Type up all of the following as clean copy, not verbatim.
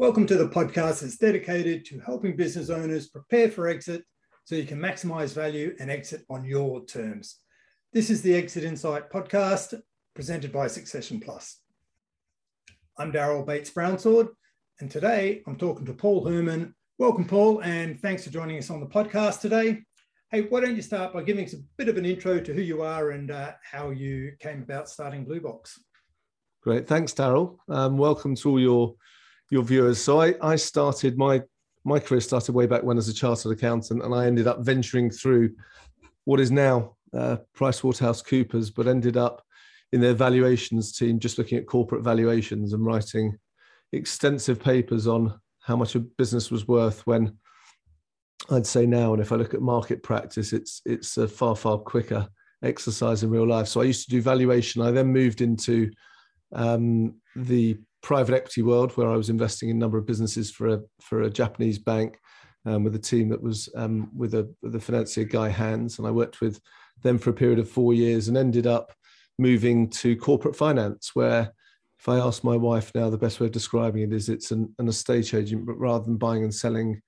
Welcome to the podcast that's dedicated to helping business owners prepare for exit so you can maximize value and exit on your terms. This is the Exit Insight podcast presented by Succession Plus. I'm Daryl Bates-Brownsword, and today I'm talking to Paul Herman. Welcome, Paul, and thanks for joining us on the podcast today. Hey, why don't you start by giving us a bit of an intro to who you are and how you came about starting Blue Box? Great. Thanks, Daryl. Welcome to all your viewers. So I started my career started way back when as a chartered accountant, and I ended up venturing through what is now PricewaterhouseCoopers, but ended up in their valuations team just looking at corporate valuations and writing extensive papers on how much a business was worth when I'd say now, and if I look at market practice, it's a far, far quicker exercise in real life. So I used to do valuation. I then moved into the private equity world, where I was investing in a number of businesses for a Japanese bank with a team that was with the financier Guy Hands, and I worked with them for a period of 4 years and ended up moving to corporate finance, where if I ask my wife now, the best way of describing it is it's an estate agent, but rather than buying and selling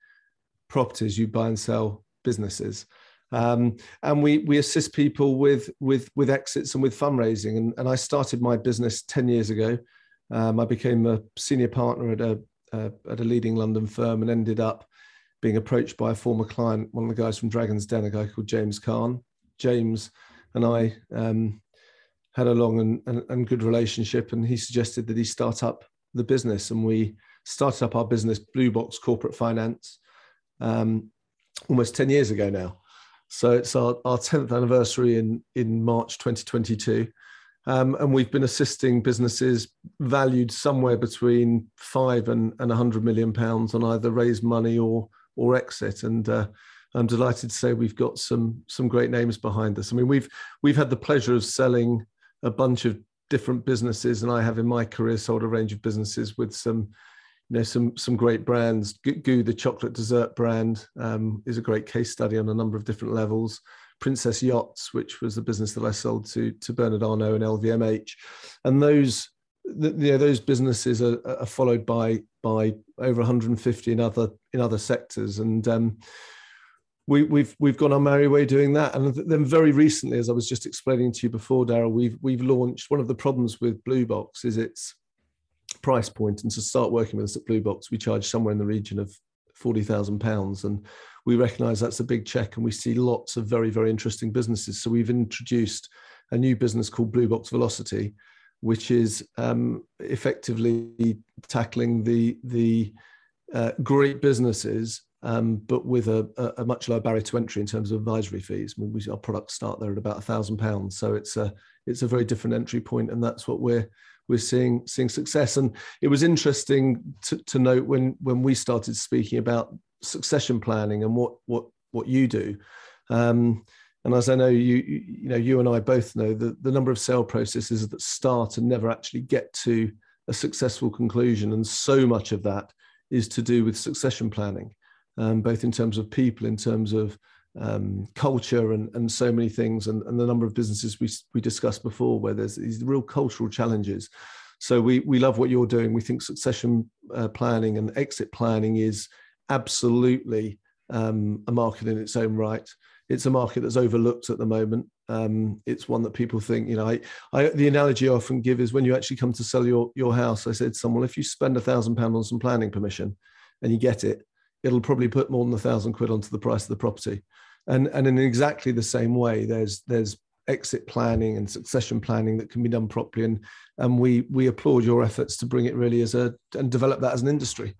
properties, you buy and sell businesses. And we assist people with exits and with fundraising. And I started my business 10 years ago. I became a senior partner at a leading London firm and ended up being approached by a former client, one of the guys from Dragon's Den, a guy called James Caan. James and I had a long and good relationship, and he suggested that he start up the business. And we started up our business, Bluebox Corporate Finance, almost 10 years ago now. So it's our 10th anniversary in March 2022. And we've been assisting businesses valued somewhere between £5 and £100 million on either raise money or exit. And I'm delighted to say we've got some great names behind us. I mean, we've had the pleasure of selling a bunch of different businesses, and I have in my career sold a range of businesses with some great brands. Gü, the chocolate dessert brand, is a great case study on a number of different levels. Princess Yachts, which was the business that I sold to Bernard Arnault and LVMH, and those businesses are followed by over 150 in other sectors, and we've gone our merry way doing that. And then very recently, as I was just explaining to you before, Daryl, we've launched. One of the problems with Blue Box is its price point, and to start working with us at Blue Box, we charge somewhere in the region of £40,000, and we recognise that's a big check, and we see lots of very, very interesting businesses. So we've introduced a new business called Bluebox Velocity, which is effectively tackling the great businesses, but with a much lower barrier to entry in terms of advisory fees. I mean, our products start there at about £1,000, so it's a very different entry point, and that's what we're seeing success. And it was interesting to note when we started speaking about succession planning and what you do, and as I know you know, you and I both know the number of sale processes that start and never actually get to a successful conclusion, and so much of that is to do with succession planning, both in terms of people, in terms of culture and so many things, and the number of businesses we discussed before where there's these real cultural challenges. So we love what you're doing. We think succession planning and exit planning is absolutely a market in its own right. It's a market that's overlooked at the moment. It's one that people think, you know, the analogy I often give is when you actually come to sell your house, I said to someone, if you spend £1,000 on some planning permission and you get it, it'll probably put more than £1,000 onto the price of the property. And in exactly the same way, there's exit planning and succession planning that can be done properly. And we applaud your efforts to bring it really and develop that as an industry.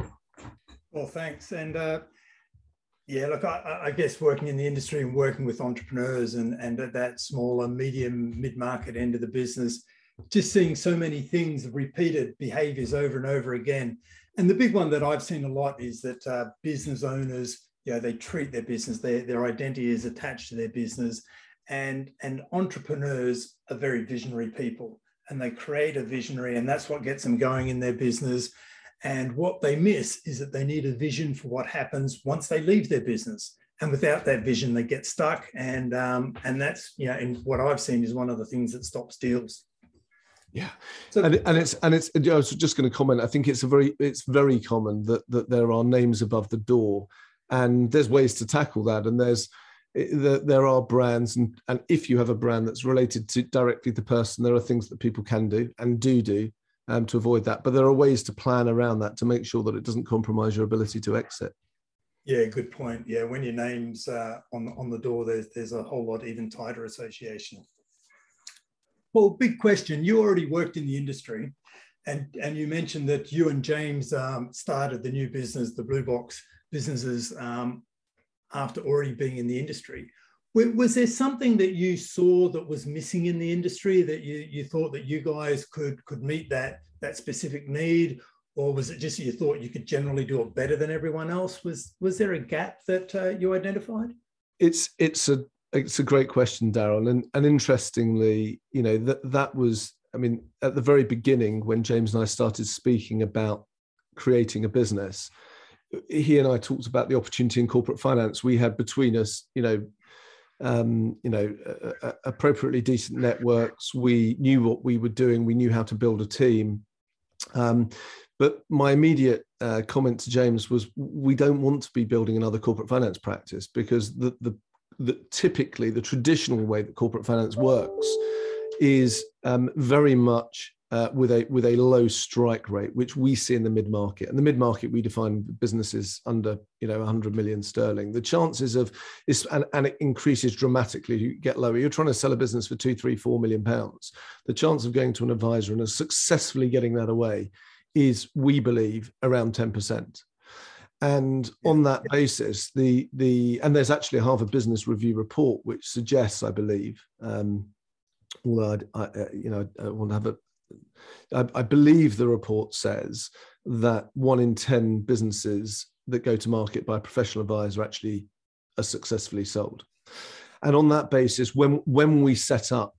Well, thanks. And yeah, look, I guess working in the industry and working with entrepreneurs and at that smaller, medium, mid-market end of the business, just seeing so many things, repeated behaviors over and over again. And the big one that I've seen a lot is that business owners, you know, they treat their business, their identity is attached to their business. And entrepreneurs are very visionary people, and they create a visionary, and that's what gets them going in their business. And what they miss is that they need a vision for what happens once they leave their business. And without that vision, they get stuck. And that's, you know, and what I've seen is one of the things that stops deals. Yeah, so, and it's. I was just going to comment. I think it's very common that there are names above the door, and there's ways to tackle that. And there are brands, and if you have a brand that's related to directly the person, there are things that people can do and do to avoid that. But there are ways to plan around that to make sure that it doesn't compromise your ability to exit. Yeah, good point. Yeah, when your name's on the door, there's a whole lot even tighter association. Well, big question. You already worked in the industry, and you mentioned that you and James started the new business, the Blue Box businesses, after already being in the industry. Was there something that you saw that was missing in the industry that you thought that you guys could meet that specific need, or was it just you thought you could generally do it better than everyone else? Was there a gap that you identified? It's a great question, Daryl. And interestingly, you know, that was, I mean, at the very beginning, when James and I started speaking about creating a business, he and I talked about the opportunity in corporate finance. We had between us, appropriately decent networks. We knew what we were doing. We knew how to build a team. But my immediate comment to James was, we don't want to be building another corporate finance practice, because that typically the traditional way that corporate finance works is very much with a low strike rate, which we see in the mid-market. And the mid-market we define businesses under 100 million sterling. The chances of this, and it increases dramatically, you get lower. You're trying to sell a business for £2, £3, £4 million. The chance of going to an advisor and successfully getting that away is, we believe, around 10%. And on that basis, and there's actually a Harvard Business Review report which suggests, I believe, I believe the report says that 1 in 10 businesses that go to market by a professional advisor actually are successfully sold. And on that basis, when we set up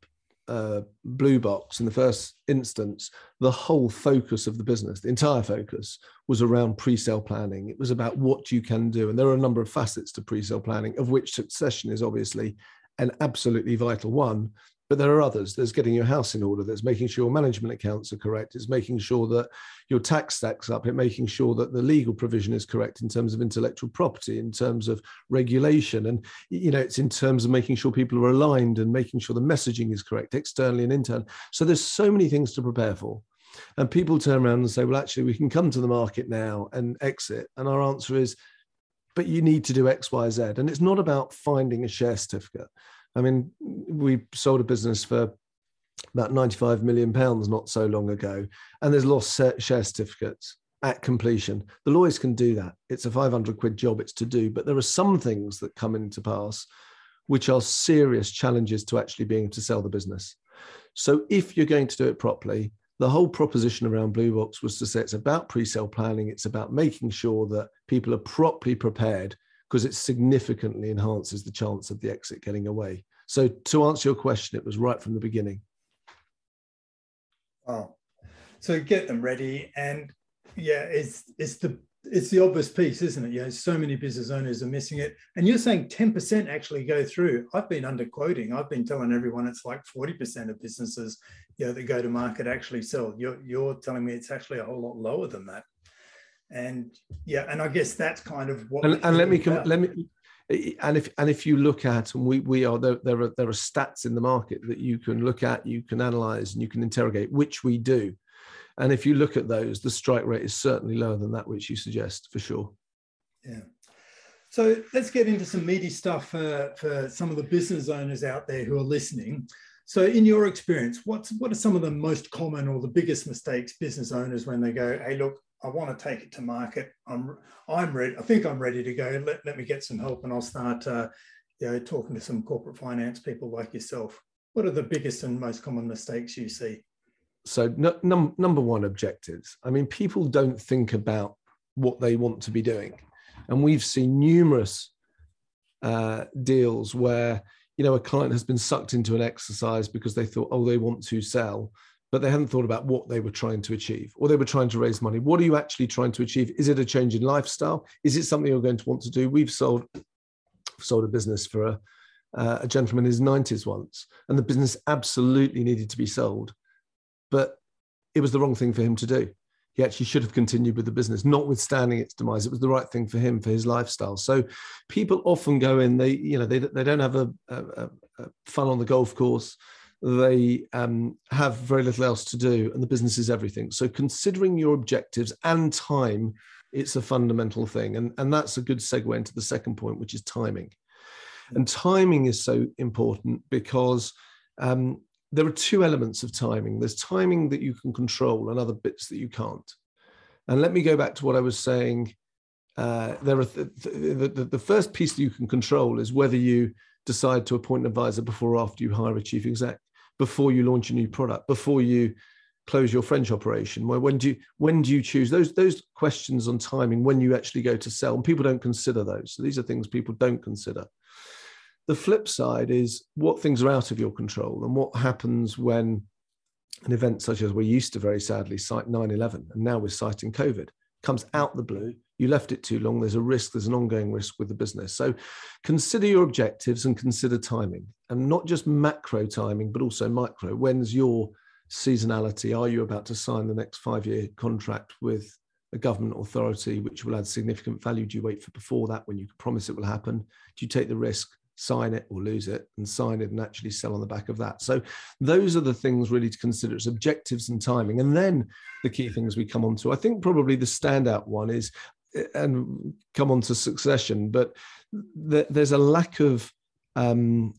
Blue Box in the first instance, the whole focus of the business, the entire focus, was around pre-sale planning. It was about what you can do, and there are a number of facets to pre-sale planning, of which succession is obviously an absolutely vital one, but there are others. There's getting your house in order, there's making sure your management accounts are correct, it's making sure that your tax stacks up, it's making sure that the legal provision is correct in terms of intellectual property, in terms of regulation, and it's in terms of making sure people are aligned and making sure the messaging is correct externally and internally. So there's so many things to prepare for, and people turn around and say, well, actually, we can come to the market now and exit, and our answer is, but you need to do X, Y, Z. And it's not about finding a share certificate. I mean, we sold a business for about £95 million not so long ago, and there's lost share certificates at completion. The lawyers can do that. It's a 500 quid job, it's to do, but there are some things that come into pass which are serious challenges to actually being able to sell the business. So if you're going to do it properly, the whole proposition around Blue Box was to say it's about pre-sale planning, it's about making sure that people are properly prepared, because it significantly enhances the chance of the exit getting away. So to answer your question, it was right from the beginning. Oh, so get them ready. And yeah, it's the obvious piece, isn't it? You know, so many business owners are missing it. And you're saying 10% actually go through. I've been underquoting. I've been telling everyone it's like 40% of businesses, that go to market actually sell. You're telling me it's actually a whole lot lower than that. And yeah, and I guess that's kind of what. And let me. And if you look at, and we are there are stats in the market that you can look at, you can analyze, and you can interrogate, which we do. And if you look at those, the strike rate is certainly lower than that which you suggest, for sure. Yeah. So let's get into some meaty stuff for some of the business owners out there who are listening. So in your experience, what are some of the most common or the biggest mistakes business owners, when they go, hey, look, I want to take it to market. I'm ready. I think I'm ready to go. Let me get some help, and I'll start talking to some corporate finance people like yourself. What are the biggest and most common mistakes you see? So number one, objectives. I mean, people don't think about what they want to be doing. And we've seen numerous deals where, a client has been sucked into an exercise because they thought, oh, they want to sell, but they hadn't thought about what they were trying to achieve, or they were trying to raise money. What are you actually trying to achieve? Is it a change in lifestyle? Is it something you're going to want to do? We've sold a business for a gentleman in his 90s once, and the business absolutely needed to be sold, But it was the wrong thing for him to do. He actually should have continued with the business, notwithstanding its demise. It was the right thing for him, for his lifestyle. So people often go in, they don't have a fun on the golf course. They have very little else to do, and the business is everything. So considering your objectives and time, it's a fundamental thing. And that's a good segue into the second point, which is timing. And timing is so important because there are two elements of timing. There's timing that you can control and other bits that you can't. And let me go back to what I was saying. There are the first piece that you can control is whether you decide to appoint an advisor before or after you hire a chief exec, before you launch a new product, before you close your French operation. When do you choose? Those questions on timing, when you actually go to sell, and people don't consider those. So these are things people don't consider. The flip side is what things are out of your control and what happens when an event such as we used to very sadly cite 9/11, and now we're citing COVID, comes out the blue. You left it too long. There's a risk. There's an ongoing risk with the business. So consider your objectives and consider timing, and not just macro timing, but also micro. When's your seasonality? Are you about to sign the next 5-year contract with a government authority, which will add significant value? Do you wait for before that when you can promise it will happen? Do you take the risk, sign it or lose it, and sign it and actually sell on the back of that? So those are the things really to consider. It's objectives and timing. And then the key things we come on to, I think probably the standout one is, and come on to succession, but there's a lack of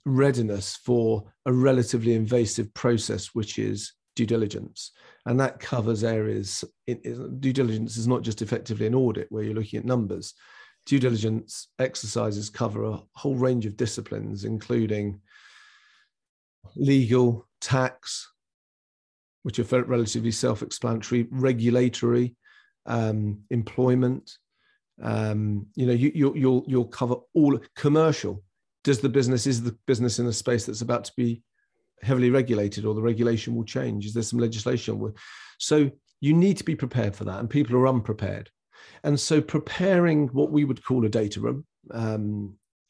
readiness for a relatively invasive process, which is due diligence. And that covers areas. Due diligence is not just effectively an audit where you're looking at numbers. Due diligence exercises cover a whole range of disciplines, including legal, tax, which are relatively self-explanatory, regulatory, employment. You'll cover all commercial. Is the business in a space that's about to be heavily regulated, or the regulation will change? Is there some legislation? So you need to be prepared for that, and people are unprepared. And so preparing what we would call a data room,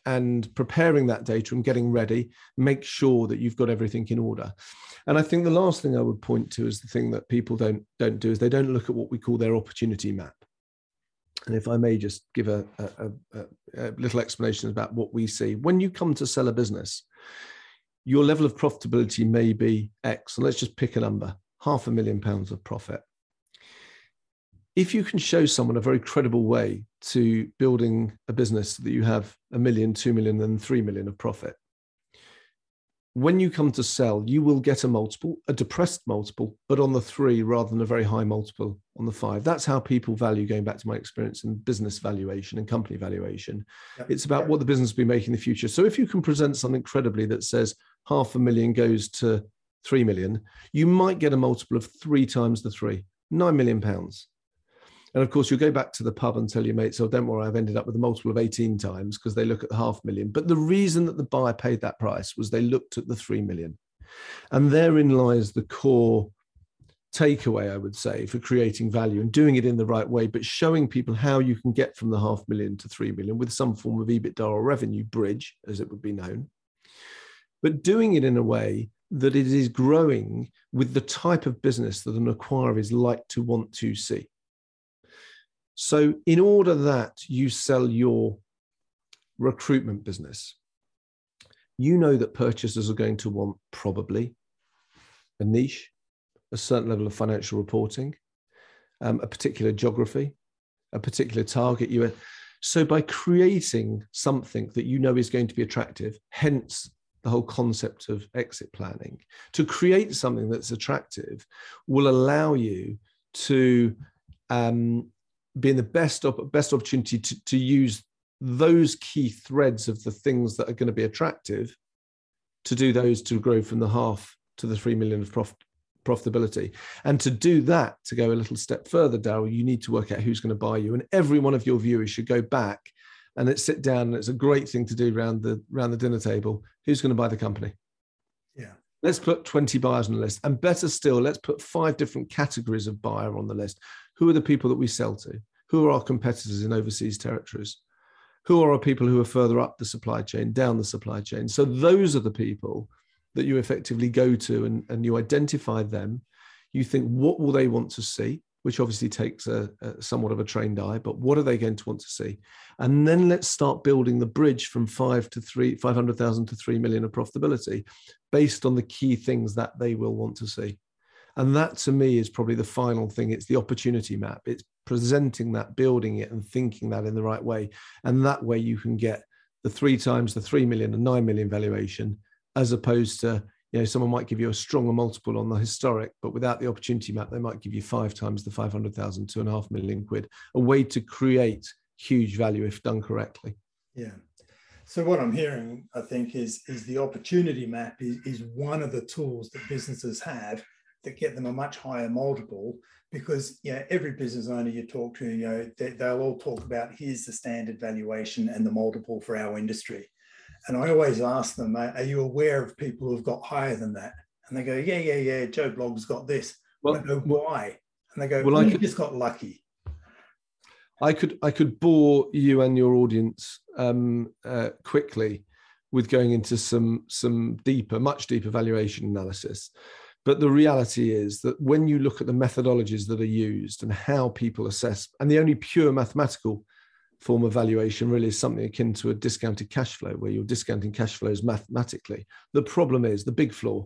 and preparing that data room, getting ready, make sure that you've got everything in order. And I think the last thing I would point to is the thing that people don't do is they don't look at what we call their opportunity map. And if I may just give a little explanation about what we see. When you come to sell a business, your level of profitability may be X. And let's just pick a number, £500,000 of profit. If you can show someone a very credible way to building a business so that you have 1 million, 2 million, and 3 million of profit, when you come to sell, you will get a multiple, a depressed multiple, but on the 3 rather than a very high multiple on the 5. That's how people value, going back to my experience in business valuation and company valuation. Yeah. It's about what the business will be making in the future. So if you can present something credibly that says £500,000 goes to 3 million, you might get a multiple of 3 times the 3, £9 million. And of course, you'll go back to the pub and tell your mates, oh, don't worry, I've ended up with a multiple of 18 times, because they look at the £500,000. But the reason that the buyer paid that price was they looked at the 3 million. And therein lies the core takeaway, I would say, for creating value and doing it in the right way, but showing people how you can get from the £500,000 to 3 million with some form of EBITDA or revenue bridge, as it would be known. But doing it in a way that it is growing with the type of business that an acquirer is like to want to see. So in order that you sell your recruitment business, you know that purchasers are going to want probably a niche, a certain level of financial reporting, a particular geography, a particular target. So by creating something that you know is going to be attractive, hence the whole concept of exit planning, to create something that's attractive will allow you to being the best opportunity to use those key threads of the things that are going to be attractive to do those to grow from the half to the 3 million of profitability. And to do that, to go a little step further, Daryl, you need to work out who's going to buy you. And every one of your viewers should go back and let's sit down. And it's a great thing to do round the dinner table. Who's going to buy the company? Yeah. Let's put 20 buyers on the list. And better still, let's put 5 different categories of buyer on the list. Who are the people that we sell to? Who are our competitors in overseas territories? Who are our people who are further up the supply chain, down the supply chain? So those are the people that you effectively go to, and you identify them. you think, what will they want to see? Which obviously takes a somewhat of a trained eye, but what are they going to want to see? And then let's start building the bridge from 500,000 to 3 million of profitability based on the key things that they will want to see. And that to me is probably the final thing. It's the opportunity map. It's presenting that, building it and thinking that in the right way. And that way you can get the 3 times the 3 million and 9 million valuation, as opposed to, you know, someone might give you a stronger multiple on the historic, but without the opportunity map, they might give you 5 times the 500,000, 2.5 million quid, a way to create huge value if done correctly. Yeah. So what I'm hearing, I think, is the opportunity map is one of the tools that businesses have that get them a much higher multiple, because, you know, every business owner you talk to, you know, they'll all talk about, here's the standard valuation and the multiple for our industry. And I always ask them, are you aware of people who've got higher than that? And they go, yeah, Joe Blogg's got this. Well, I go, why? And they go, well, you just got lucky. I could bore you and your audience quickly with going into some deeper, much deeper valuation analysis. But the reality is that when you look at the methodologies that are used and how people assess, and the only pure mathematical form of valuation really is something akin to a discounted cash flow, where you're discounting cash flows mathematically. The problem is the big flaw.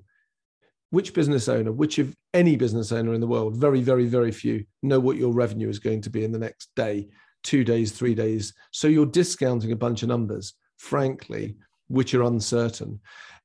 Which business owner, which of any business owner in the world, very, very, very few, know what your revenue is going to be in the next day, 2 days, 3 days. So you're discounting a bunch of numbers, frankly, which are uncertain.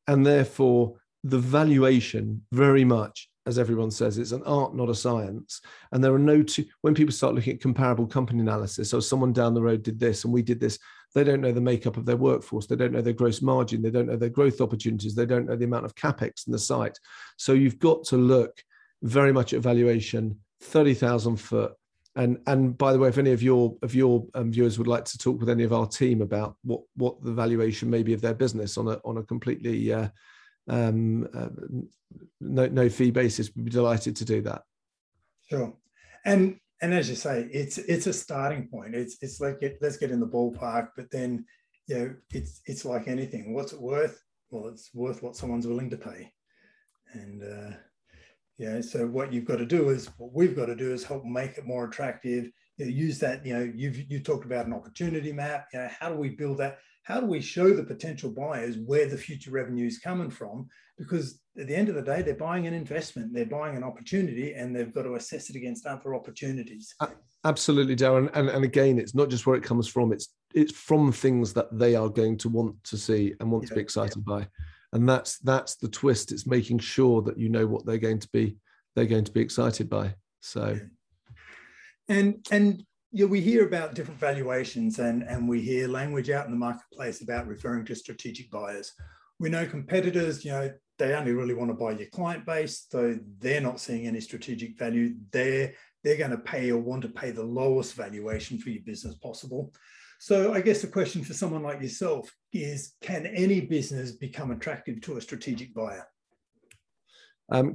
And therefore, the valuation very much, as everyone says, it's an art, not a science. And there are no two, when people start looking at comparable company analysis, so someone down the road did this and we did this, they don't know the makeup of their workforce. They don't know their gross margin. They don't know their growth opportunities. They don't know the amount of CapEx in the site. So you've got to look very much at valuation, 30,000 foot. And by the way, if any of your viewers would like to talk with any of our team about what the valuation may be of their business on a completely, no fee basis, we'd be delighted to do that. Sure. And as you say, it's a starting point. It's like, let's get in the ballpark, but then, you know, it's like anything. What's it worth? Well, it's worth what someone's willing to pay. And yeah, so what you've got to do is, what we've got to do is help make it more attractive. You know, use that, you know, you talked about an opportunity map. You know, how do we build that? How do we show the potential buyers where the future revenue is coming from? Because at the end of the day, they're buying an investment, they're buying an opportunity, and they've got to assess it against other opportunities. Absolutely, Darren. And again, it's not just where it comes from, it's from things that they are going to want to see and want to be excited by. And that's the twist. It's making sure that you know what they're going to be excited by. So yeah. And yeah, we hear about different valuations and we hear language out in the marketplace about referring to strategic buyers. We know competitors, you know, they only really want to buy your client base, so they're not seeing any strategic value. They're going to pay or want to pay the lowest valuation for your business possible. So I guess the question for someone like yourself is, can any business become attractive to a strategic buyer?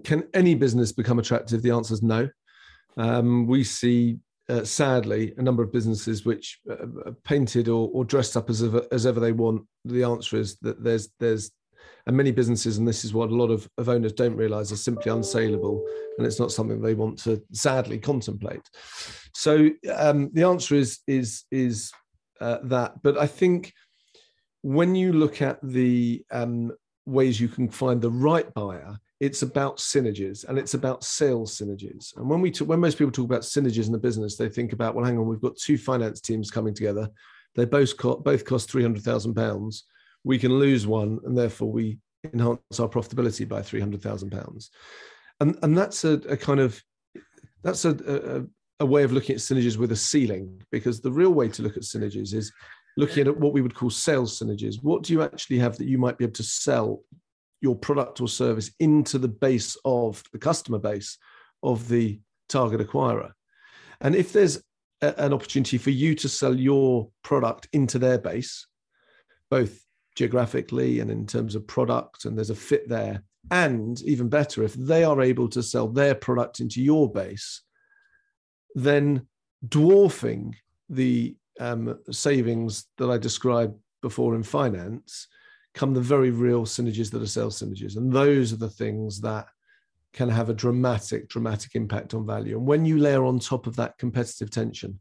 Can any business become attractive? The answer is no. We see... sadly, a number of businesses which are painted or dressed up as ever they want. The answer is that there's and many businesses, and this is what a lot of owners don't realise, are simply unsaleable, and it's not something they want to sadly contemplate. So the answer is that. But I think when you look at the ways you can find the right buyer, it's about synergies, and it's about sales synergies. And when most people talk about synergies in the business, they think about, well, hang on, we've got two finance teams coming together. They both cost £300,000. We can lose one, and therefore we enhance our profitability by £300,000. And that's a way of looking at synergies with a ceiling, because the real way to look at synergies is looking at what we would call sales synergies. What do you actually have that you might be able to sell your product or service into the base of the customer base of the target acquirer? And if there's an opportunity for you to sell your product into their base, both geographically and in terms of product, and there's a fit there, and even better, if they are able to sell their product into your base, then dwarfing the savings that I described before in finance come the very real synergies that are sales synergies. And those are the things that can have a dramatic, dramatic impact on value. And when you layer on top of that competitive tension,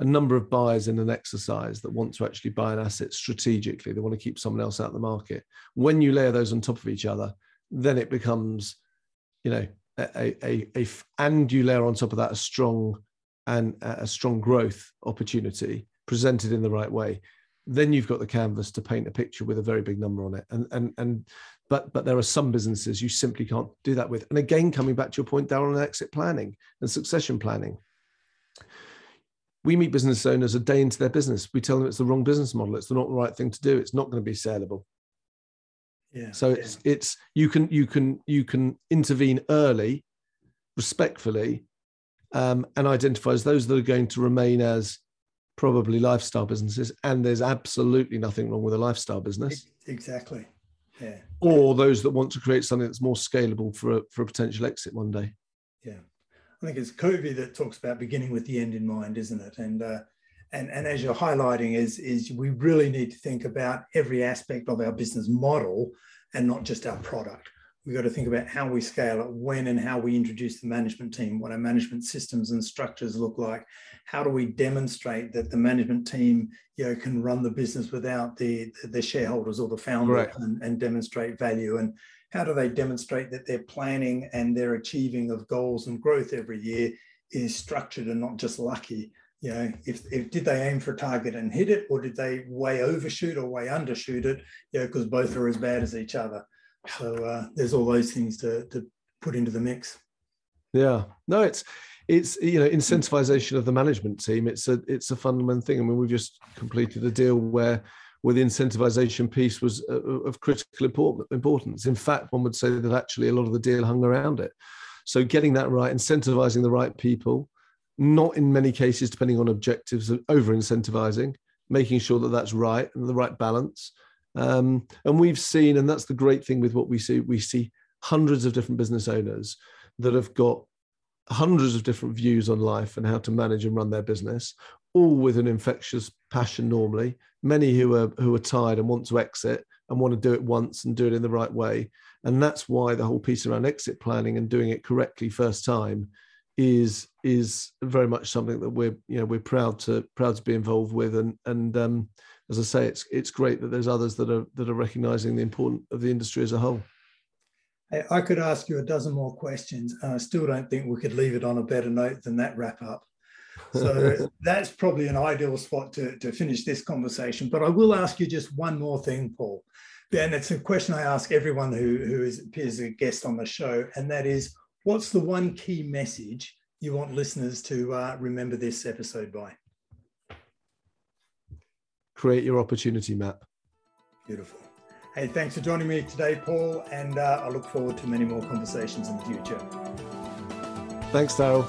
a number of buyers in an exercise that want to actually buy an asset strategically, they want to keep someone else out of the market. When you layer those on top of each other, then it becomes, you know, and you layer on top of that a strong growth opportunity presented in the right way. Then you've got the canvas to paint a picture with a very big number on it. But there are some businesses you simply can't do that with. And again, coming back to your point, Daryl, on exit planning and succession planning. We meet business owners a day into their business. We tell them it's the wrong business model. It's not the right thing to do. It's not going to be saleable. Yeah. So it's you can intervene early, respectfully, and identify as those that are going to remain as probably lifestyle businesses, and there's absolutely nothing wrong with a lifestyle business. Exactly. Yeah. Or those that want to create something that's more scalable for a potential exit one day. Yeah, I think it's Covey that talks about beginning with the end in mind, isn't it? And as you're highlighting, is we really need to think about every aspect of our business model and not just our product. We've got to think about how we scale it, when and how we introduce the management team, what our management systems and structures look like. How do we demonstrate that the management team, you know, can run the business without the shareholders or the founder, right, and demonstrate value? And how do they demonstrate that their planning and their achieving of goals and growth every year is structured and not just lucky? You know, if did they aim for a target and hit it, or did they way overshoot or way undershoot it? You know, because both are as bad as each other. So there's all those things to put into the mix. Yeah, no, it's you know, incentivization of the management team. It's a fundamental thing. I mean, we've just completed a deal where the incentivization piece was of critical importance. In fact, one would say that actually a lot of the deal hung around it. So getting that right, incentivizing the right people, not in many cases, depending on objectives, over incentivizing, making sure that that's right and the right balance. And we've seen, and that's the great thing with what we see hundreds of different business owners that have got hundreds of different views on life and how to manage and run their business, all with an infectious passion normally, many who are tired and want to exit and want to do it once and do it in the right way. And that's why the whole piece around exit planning and doing it correctly first time is very much something that we're proud to be involved with. And as I say, it's great that there's others that are recognizing the importance of the industry as a whole. I could ask you a dozen more questions, and I still don't think we could leave it on a better note than that wrap up. So that's probably an ideal spot to finish this conversation. But I will ask you just one more thing, Paul. And it's a question I ask everyone who appears as a guest on the show, and that is, what's the one key message you want listeners to remember this episode by? Create your opportunity map. Beautiful. Hey, thanks for joining me today, Paul, and I look forward to many more conversations in the future. Thanks, Daryl.